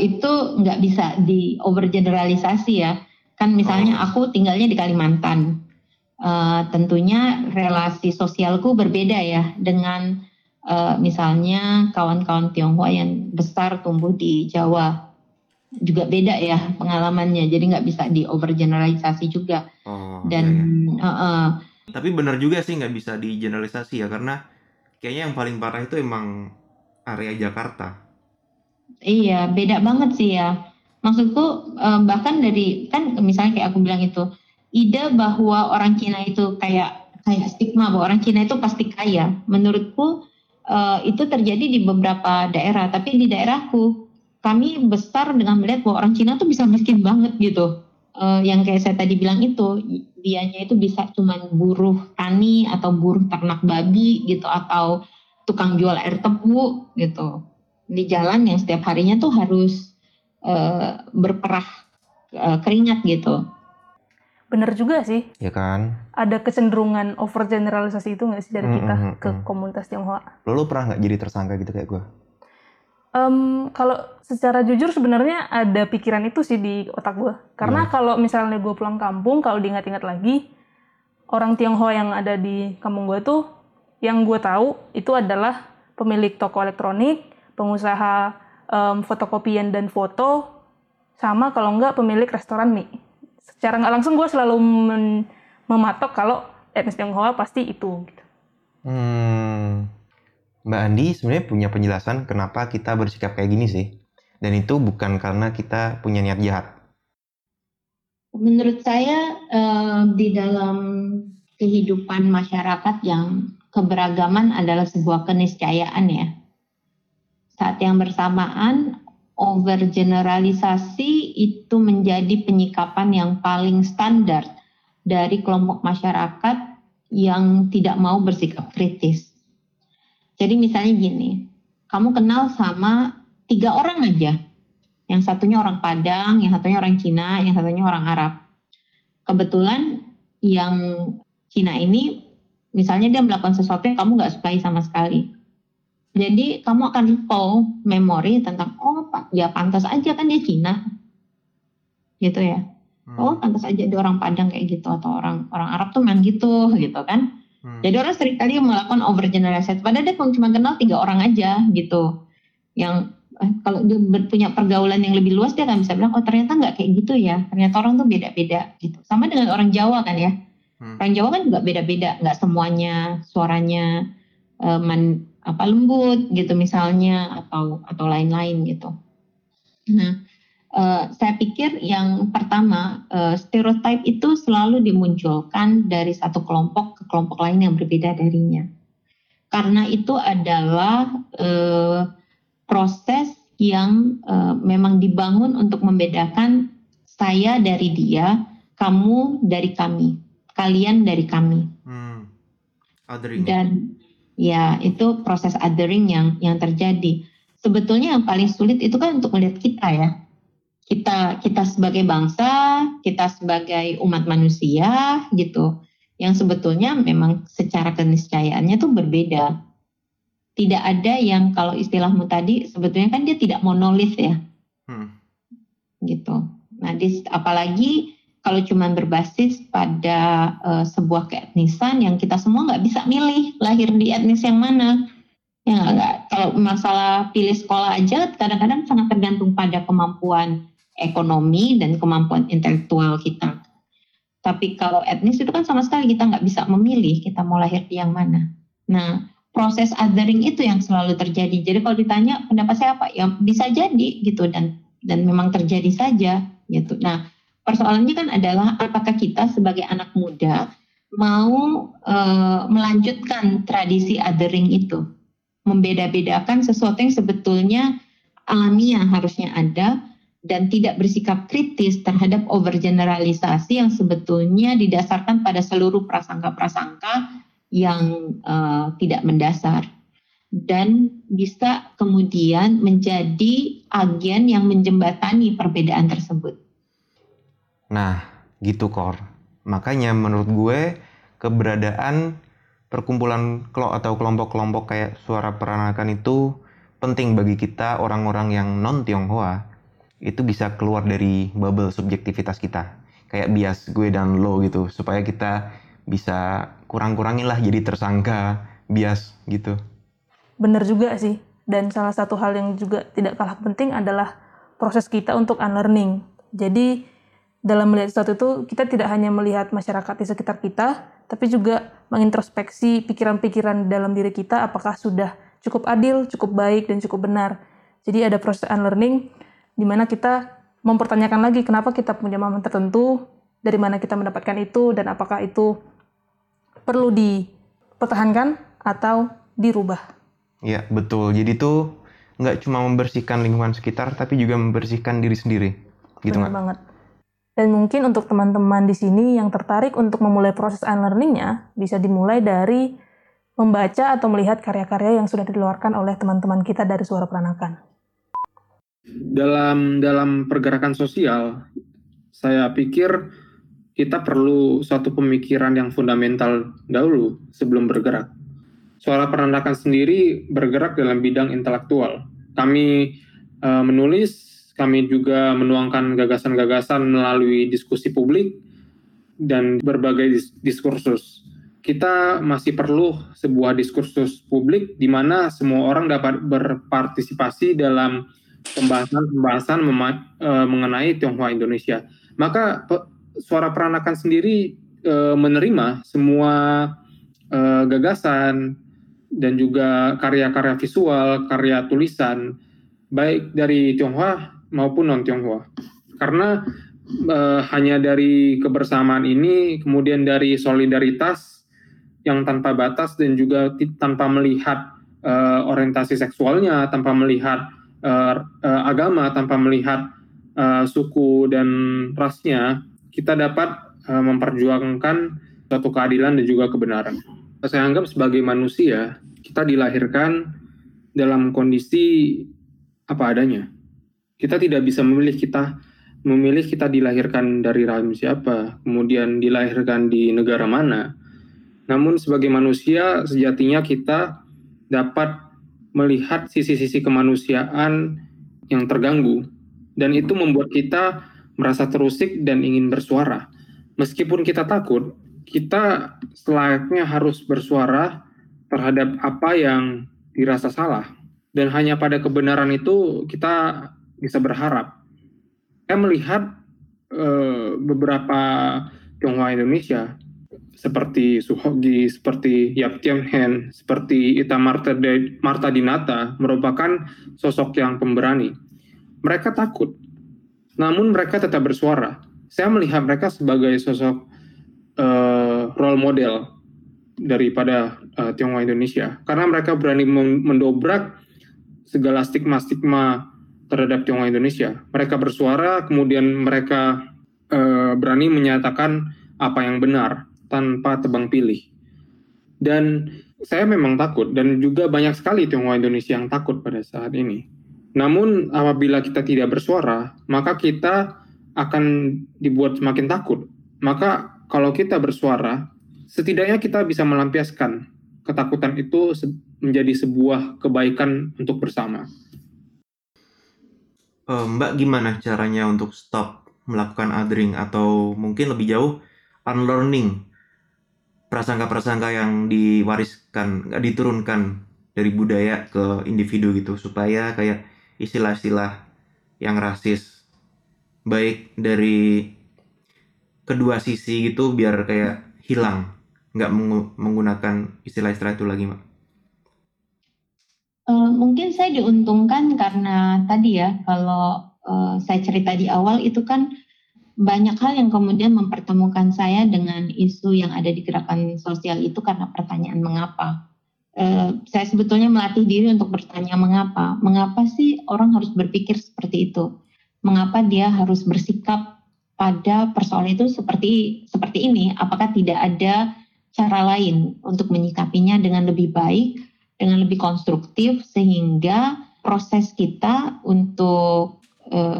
itu nggak bisa di overgeneralisasi ya. Kan misalnya aku tinggalnya di Kalimantan. Tentunya relasi sosialku berbeda ya dengan misalnya kawan-kawan Tionghoa yang besar tumbuh di Jawa. juga beda ya pengalamannya, jadi nggak bisa di overgeneralisasi juga. Tapi benar juga sih nggak bisa di generalisasi ya, karena kayaknya yang paling parah itu emang area Jakarta. Iya, beda banget sih ya. Maksudku bahkan dari, kan misalnya kayak aku bilang itu ide bahwa orang Cina itu kayak stigma bahwa orang Cina itu pasti kaya. Menurutku itu terjadi di beberapa daerah, tapi di daerahku kami besar dengan melihat bahwa orang Cina tuh bisa miskin banget gitu. Yang kayak saya tadi bilang itu, dianya itu bisa cuman buruh tani atau buruh ternak babi gitu, atau tukang jual air tebu gitu. Di jalan yang setiap harinya tuh harus berperah keringat gitu. Bener juga sih. Ya kan? Ada kecenderungan overgeneralisasi itu nggak sih dari kita ke komunitas Tionghoa? Lo pernah nggak jadi tersangka gitu kayak gue? Kalau secara jujur sebenarnya ada pikiran itu sih di otak gue. Karena kalau misalnya gue pulang kampung, kalau diingat-ingat lagi, orang Tionghoa yang ada di kampung gue tuh, yang gue tahu itu adalah pemilik toko elektronik, pengusaha fotokopian dan foto, sama kalau enggak pemilik restoran mie. Secara nggak langsung gue selalu mematok kalau etnis Tionghoa pasti itu. Gitu. Mbak Andi sebenarnya punya penjelasan kenapa kita bersikap kayak gini sih. Dan itu bukan karena kita punya niat jahat. Menurut saya di dalam kehidupan masyarakat yang keberagaman adalah sebuah keniscayaan ya. Saat yang bersamaan, overgeneralisasi itu menjadi penyikapan yang paling standar dari kelompok masyarakat yang tidak mau bersikap kritis. Jadi misalnya gini, kamu kenal sama 3 orang aja. Yang satunya orang Padang, yang satunya orang Cina, yang satunya orang Arab. Kebetulan yang Cina ini, misalnya dia melakukan sesuatu yang kamu gak sukai sama sekali. Jadi kamu akan recall memori tentang, oh Pak, ya pantas aja kan dia Cina. Gitu ya. Oh pantas aja dia orang Padang kayak gitu, atau orang Arab tuh memang gitu kan. Jadi orang sering kali melakukan overgeneralisasi. Padahal dia cuma kenal 3 orang aja gitu. Yang kalau dia punya pergaulan yang lebih luas, dia kan bisa bilang, oh ternyata nggak kayak gitu ya. Ternyata orang tuh beda-beda gitu. Sama dengan orang Jawa kan ya. Orang Jawa kan juga beda-beda. Nggak semuanya suaranya lembut gitu misalnya, atau lain-lain gitu. Nah, saya pikir yang pertama, stereotip itu selalu dimunculkan dari satu kelompok ke kelompok lain yang berbeda darinya. Karena itu adalah proses yang memang dibangun untuk membedakan saya dari dia, kamu dari kami, kalian dari kami. Othering. Dan ya itu proses othering yang terjadi. Sebetulnya yang paling sulit itu kan untuk melihat kita ya. Kita sebagai bangsa, kita sebagai umat manusia gitu, yang sebetulnya memang secara keniscayaannya tuh berbeda. Tidak ada yang, kalau istilahmu tadi, sebetulnya kan dia tidak monolit ya, gitu. Nah, apalagi kalau cuma berbasis pada sebuah keetnisan yang kita semua nggak bisa milih lahir di etnis yang mana. Ya nggak. Kalau masalah pilih sekolah aja, kadang-kadang sangat tergantung pada kemampuan ekonomi dan kemampuan intelektual kita. Tapi kalau etnis itu kan sama sekali kita nggak bisa memilih kita mau lahir di yang mana. Nah, proses othering itu yang selalu terjadi. Jadi kalau ditanya pendapat saya apa, ya bisa jadi gitu, dan memang terjadi saja gitu. Nah, persoalannya kan adalah apakah kita sebagai anak muda mau melanjutkan tradisi othering itu, membeda-bedakan sesuatu yang sebetulnya alamiah harusnya ada, dan tidak bersikap kritis terhadap overgeneralisasi yang sebetulnya didasarkan pada seluruh prasangka-prasangka yang tidak mendasar, dan bisa kemudian menjadi agen yang menjembatani perbedaan tersebut. Nah, gitu Kor. Makanya menurut gue keberadaan perkumpulan atau kelompok-kelompok kayak Suara Peranakan itu penting bagi kita orang-orang yang non-Tionghoa itu bisa keluar dari bubble subjektivitas kita. Kayak bias gue dan lo gitu, supaya kita bisa kurang-kurangin lah jadi tersangka bias gitu. Bener juga sih. Dan salah satu hal yang juga tidak kalah penting adalah proses kita untuk unlearning. Jadi dalam melihat sesuatu itu, kita tidak hanya melihat masyarakat di sekitar kita, tapi juga mengintrospeksi pikiran-pikiran dalam diri kita, apakah sudah cukup adil, cukup baik, dan cukup benar. Jadi ada proses unlearning, di mana kita mempertanyakan lagi kenapa kita punya momen tertentu, dari mana kita mendapatkan itu, dan apakah itu perlu dipertahankan atau dirubah. Ya, betul. Jadi itu nggak cuma membersihkan lingkungan sekitar, tapi juga membersihkan diri sendiri. Gitu nggak? Benar banget. Dan mungkin untuk teman-teman di sini yang tertarik untuk memulai proses unlearning-nya, bisa dimulai dari membaca atau melihat karya-karya yang sudah dikeluarkan oleh teman-teman kita dari Suara Peranakan. Dalam pergerakan sosial, saya pikir kita perlu suatu pemikiran yang fundamental dahulu sebelum bergerak. Suara Peranakan sendiri bergerak dalam bidang intelektual. Kami menulis, kami juga menuangkan gagasan-gagasan melalui diskusi publik dan berbagai diskursus. Kita masih perlu sebuah diskursus publik di mana semua orang dapat berpartisipasi dalam pembahasan-pembahasan mengenai Tionghoa Indonesia. Maka Suara Peranakan sendiri menerima semua gagasan dan juga karya-karya visual, karya tulisan, baik dari Tionghoa maupun non-Tionghoa. Karena hanya dari kebersamaan ini, kemudian dari solidaritas yang tanpa batas dan juga tanpa melihat orientasi seksualnya, tanpa melihat agama, tanpa melihat suku dan rasnya, kita dapat memperjuangkan suatu keadilan dan juga kebenaran. Saya anggap sebagai manusia, kita dilahirkan dalam kondisi apa adanya. Kita tidak bisa memilih kita dilahirkan dari rahim siapa, kemudian dilahirkan di negara mana. Namun sebagai manusia, sejatinya kita dapat melihat sisi-sisi kemanusiaan yang terganggu. Dan itu membuat kita merasa terusik dan ingin bersuara. Meskipun kita takut, kita selayaknya harus bersuara terhadap apa yang dirasa salah. Dan hanya pada kebenaran itu kita bisa berharap. Saya melihat beberapa Tionghoa Indonesia seperti Suho Gi, seperti Yap Tiam Hen, seperti Ita Martadinata merupakan sosok yang pemberani. Mereka takut, namun mereka tetap bersuara. Saya melihat mereka sebagai sosok role model daripada Tionghoa Indonesia, karena mereka berani mendobrak segala stigma-stigma terhadap Tionghoa Indonesia. Mereka bersuara, kemudian mereka berani menyatakan apa yang benar tanpa tebang pilih. Dan saya memang takut, dan juga banyak sekali Tionghoa Indonesia yang takut pada saat ini. Namun apabila kita tidak bersuara, maka kita akan dibuat semakin takut. Maka kalau kita bersuara, setidaknya kita bisa melampiaskan ketakutan itu menjadi sebuah kebaikan untuk bersama. Mbak, gimana caranya untuk stop melakukan othering atau mungkin lebih jauh unlearning prasangka-prasangka yang diwariskan, nggak diturunkan dari budaya ke individu gitu, supaya kayak istilah-istilah yang rasis baik dari kedua sisi gitu biar kayak hilang, nggak menggunakan istilah-istilah itu lagi, Mbak? Mungkin saya diuntungkan karena tadi ya, kalau saya cerita di awal itu kan banyak hal yang kemudian mempertemukan saya dengan isu yang ada di gerakan sosial itu karena pertanyaan mengapa. Saya sebetulnya melatih diri untuk bertanya mengapa. Mengapa sih orang harus berpikir seperti itu? Mengapa dia harus bersikap pada persoalan itu seperti ini? Apakah tidak ada cara lain untuk menyikapinya dengan lebih baik, dengan lebih konstruktif, sehingga proses kita untuk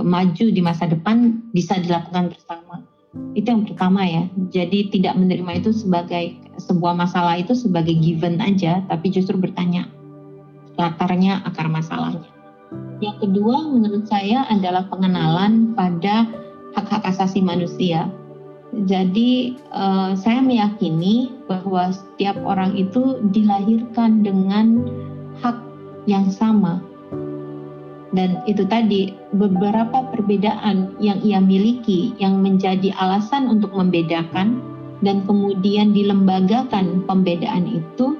maju di masa depan bisa dilakukan bersama. Itu yang pertama ya. Jadi tidak menerima itu sebagai sebuah masalah, itu sebagai given aja, tapi justru bertanya latarnya, akar masalahnya. Yang kedua menurut saya adalah pengenalan pada hak-hak asasi manusia. Jadi saya meyakini bahwa setiap orang itu dilahirkan dengan hak yang sama. dan itu tadi beberapa perbedaan yang ia miliki yang menjadi alasan untuk membedakan dan kemudian dilembagakan pembedaan itu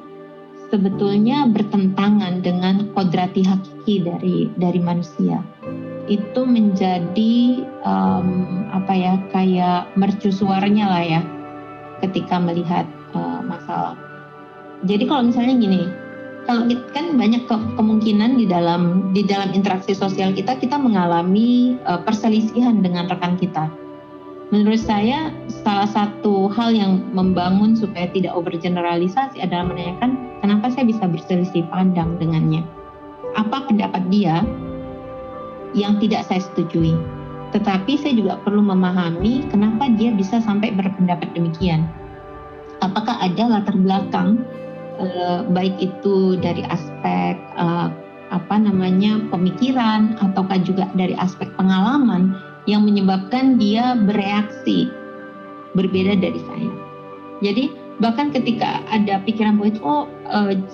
sebetulnya bertentangan dengan kodrati hakiki dari manusia. Itu menjadi kayak mercusuarnya lah ya ketika melihat masalah. Jadi kalau misalnya gini, kalau kan banyak kemungkinan di dalam interaksi sosial kita mengalami perselisihan dengan rekan kita. Menurut saya salah satu hal yang membangun supaya tidak overgeneralisasi adalah menanyakan kenapa saya bisa berselisih pandang dengannya. Apa pendapat dia yang tidak saya setujui? Tetapi saya juga perlu memahami kenapa dia bisa sampai berpendapat demikian. Apakah ada latar belakang baik itu dari aspek pemikiran ataukah juga dari aspek pengalaman yang menyebabkan dia bereaksi berbeda dari saya. Jadi bahkan ketika ada pikiran bahwa itu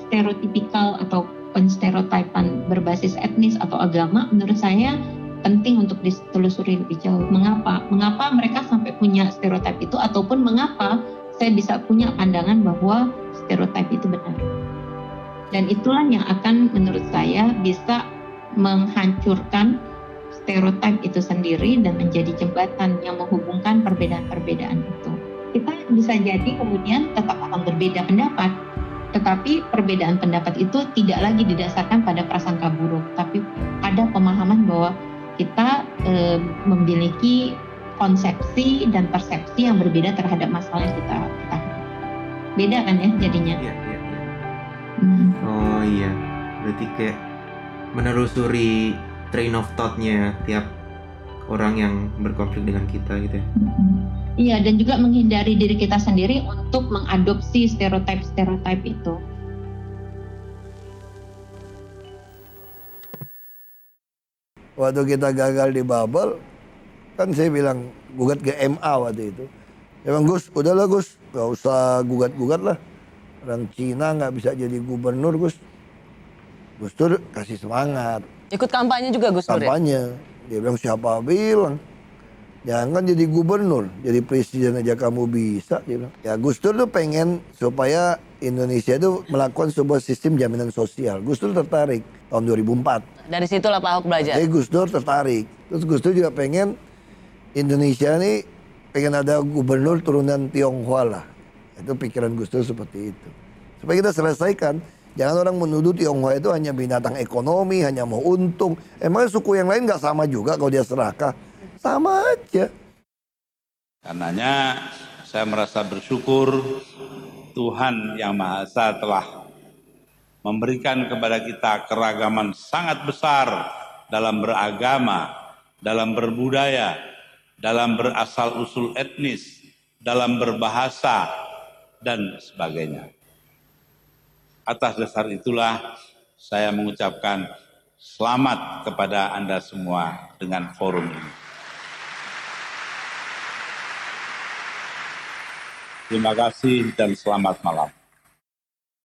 stereotipikal atau penstereotipan berbasis etnis atau agama, menurut saya penting untuk ditelusuri lebih jauh. Mengapa mereka sampai punya stereotip itu, ataupun mengapa saya bisa punya pandangan bahwa stereotip itu benar. Dan itulah yang akan menurut saya bisa menghancurkan stereotip itu sendiri dan menjadi jembatan yang menghubungkan perbedaan-perbedaan itu. Kita bisa jadi kemudian tetap akan berbeda pendapat, tetapi perbedaan pendapat itu tidak lagi didasarkan pada prasangka buruk, tapi ada pemahaman bahwa kita memiliki konsepsi dan persepsi yang berbeda terhadap masalah yang kita hadapi. Beda kan ya jadinya? Iya. Oh iya, berarti kayak menelusuri train of thought-nya tiap orang yang berkonflik dengan kita gitu ya? Iya, dan juga menghindari diri kita sendiri untuk mengadopsi stereotip itu. Waktu kita gagal di Babel, kan saya bilang gugat ke MA waktu itu. Emang Gus, udahlah Gus, gak usah gugat-gugat lah. Orang Cina gak bisa jadi gubernur Gus. Gus Dur kasih semangat. Ikut kampanye juga Gus Dur? Kampanye. Dia bilang siapa bilang. Jangan jadi gubernur, jadi presiden aja kamu bisa. Dia bilang. Ya Gus Dur tuh pengen supaya Indonesia itu melakukan sebuah sistem jaminan sosial. Gus Dur tertarik tahun 2004. Dari situlah Pak Hok belajar. Jadi Gus Dur tertarik. Terus Gus Dur juga pengen Indonesia ini pengen ada gubernur turunan Tionghoa lah. Itu pikiran Gus Dur seperti itu. Supaya kita selesaikan, jangan orang menuduh Tionghoa itu hanya binatang ekonomi, hanya mau untung. Emang suku yang lain gak sama juga kalau dia serakah? Sama aja. Karenanya saya merasa bersyukur Tuhan Yang Maha Esa telah memberikan kepada kita keragaman sangat besar dalam beragama, dalam berbudaya, dalam berasal-usul etnis, dalam berbahasa, dan sebagainya. Atas dasar itulah saya mengucapkan selamat kepada Anda semua dengan forum ini. Terima kasih dan selamat malam.